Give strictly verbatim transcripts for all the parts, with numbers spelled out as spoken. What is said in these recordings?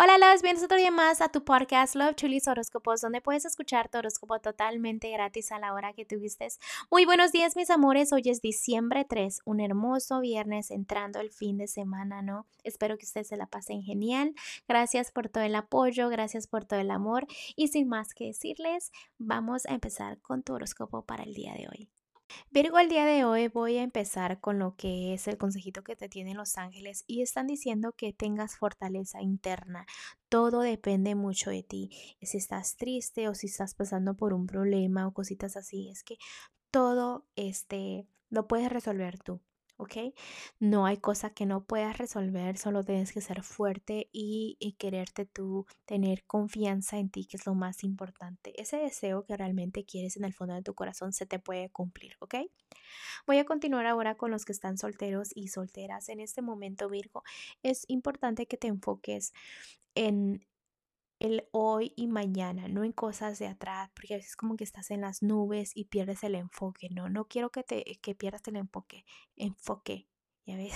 Hola, los bienvenidos otro día más a tu podcast Love Chulis Horóscopos, donde puedes escuchar tu horóscopo totalmente gratis a la hora que tú gustes. Muy buenos días, mis amores. Hoy es diciembre tres, un hermoso viernes entrando el fin de semana, ¿no? Espero que ustedes se la pasen genial. Gracias por todo el apoyo, gracias por todo el amor. Y sin más que decirles, vamos a empezar con tu horóscopo para el día de hoy. Virgo, el día de hoy voy a empezar con lo que es el consejito que te tienen los ángeles y están diciendo que tengas fortaleza interna. Todo depende mucho de ti. Si estás triste o si estás pasando por un problema o cositas así, es que todo este lo puedes resolver tú, ¿ok? No hay cosa que no puedas resolver, solo tienes que ser fuerte y, y quererte tú, tener confianza en ti, que es lo más importante. Ese deseo que realmente quieres en el fondo de tu corazón se te puede cumplir, ¿ok? Voy a continuar ahora con los que están solteros y solteras. En este momento, Virgo, es importante que te enfoques en el hoy y mañana, no en cosas de atrás, porque a veces como que estás en las nubes y pierdes el enfoque, ¿no? No quiero que te que pierdas el enfoque, enfoque, ya ves,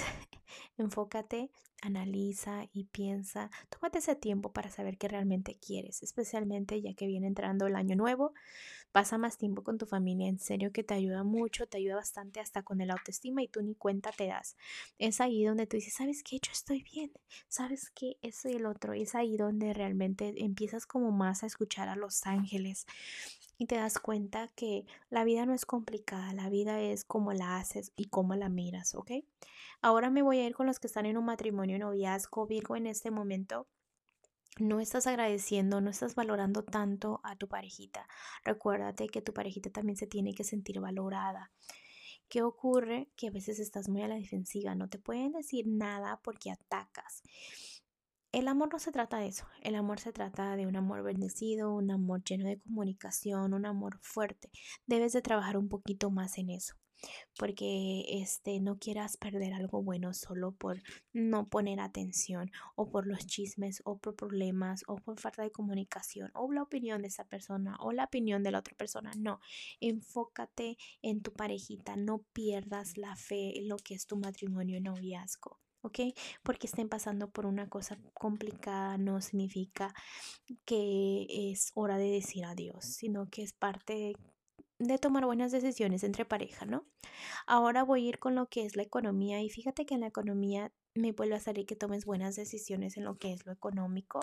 enfócate, analiza y piensa, tómate ese tiempo para saber qué realmente quieres, especialmente ya que viene entrando el año nuevo, pasa más tiempo con tu familia, en serio que te ayuda mucho, te ayuda bastante hasta con el autoestima y tú ni cuenta te das. Es ahí donde tú dices, ¿sabes qué? Yo estoy bien, ¿sabes qué? Eso y el otro, es ahí donde realmente empiezas como más a escuchar a los ángeles y te das cuenta que la vida no es complicada, la vida es como la haces y cómo la miras, ¿ok? Ahora me voy a ir con los que están en un matrimonio, noviazgo. Virgo, en este momento no estás agradeciendo, no estás valorando tanto a tu parejita. Recuérdate que tu parejita también se tiene que sentir valorada. ¿Qué ocurre? Que a veces estás muy a la defensiva, no te pueden decir nada porque atacas. El amor no se trata de eso, el amor se trata de un amor bendecido, un amor lleno de comunicación, un amor fuerte. Debes de trabajar un poquito más en eso, porque este, no quieras perder algo bueno solo por no poner atención o por los chismes o por problemas o por falta de comunicación o la opinión de esa persona o la opinión de la otra persona. No, enfócate en tu parejita, no pierdas la fe en lo que es tu matrimonio y noviazgo. ¿Ok? Porque estén pasando por una cosa complicada no significa que es hora de decir adiós, sino que es parte de tomar buenas decisiones entre pareja, ¿no? Ahora voy a ir con lo que es la economía y fíjate que en la economía me vuelve a salir que tomes buenas decisiones en lo que es lo económico.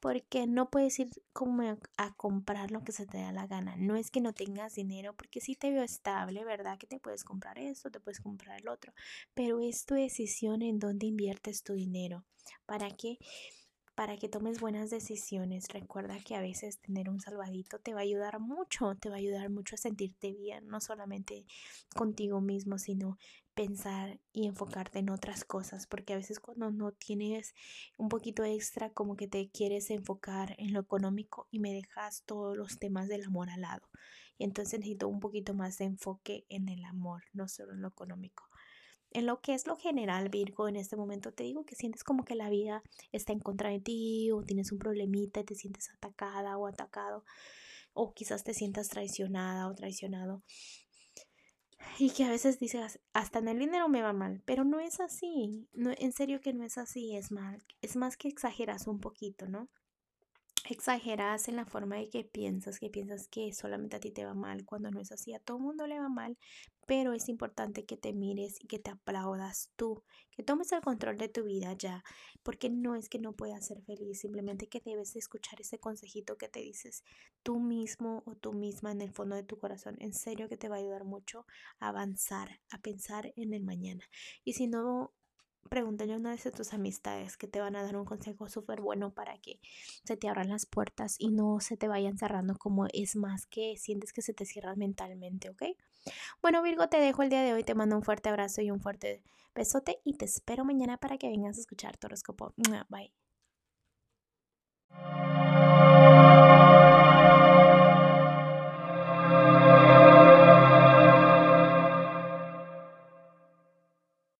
Porque no puedes ir como a, a comprar lo que se te da la gana. No es que no tengas dinero, porque sí te veo estable, ¿verdad? Que te puedes comprar esto, te puedes comprar el otro. Pero es tu decisión en dónde inviertes tu dinero. ¿Para qué? Para que tomes buenas decisiones. Recuerda que a veces tener un salvadito te va a ayudar mucho. Te va a ayudar mucho a sentirte bien. No solamente contigo mismo, sino pensar y enfocarte en otras cosas, porque a veces cuando no tienes un poquito extra como que te quieres enfocar en lo económico y me dejas todos los temas del amor al lado, y entonces necesito un poquito más de enfoque en el amor, no solo en lo económico. En lo que es lo general, Virgo, en este momento te digo que sientes como que la vida está en contra de ti o tienes un problemita y te sientes atacada o atacado o quizás te sientas traicionada o traicionado. Y que a veces dices, hasta en el dinero me va mal, pero no es así, no, en serio que no es así, es mal, es más que exageras un poquito, ¿no? Exageras en la forma de que piensas, que piensas que solamente a ti te va mal, cuando no es así, a todo mundo le va mal, pero es importante que te mires y que te aplaudas tú, que tomes el control de tu vida ya, porque no es que no puedas ser feliz, simplemente que debes escuchar ese consejito que te dices tú mismo o tú misma en el fondo de tu corazón, en serio que te va a ayudar mucho a avanzar, a pensar en el mañana, y si no, pregúntale a una de tus amistades que te van a dar un consejo súper bueno para que se te abran las puertas y no se te vayan cerrando como es más que sientes que se te cierran mentalmente, ¿ok? Bueno, Virgo, te dejo el día de hoy, te mando un fuerte abrazo y un fuerte besote y te espero mañana para que vengas a escuchar tu horóscopo. Bye.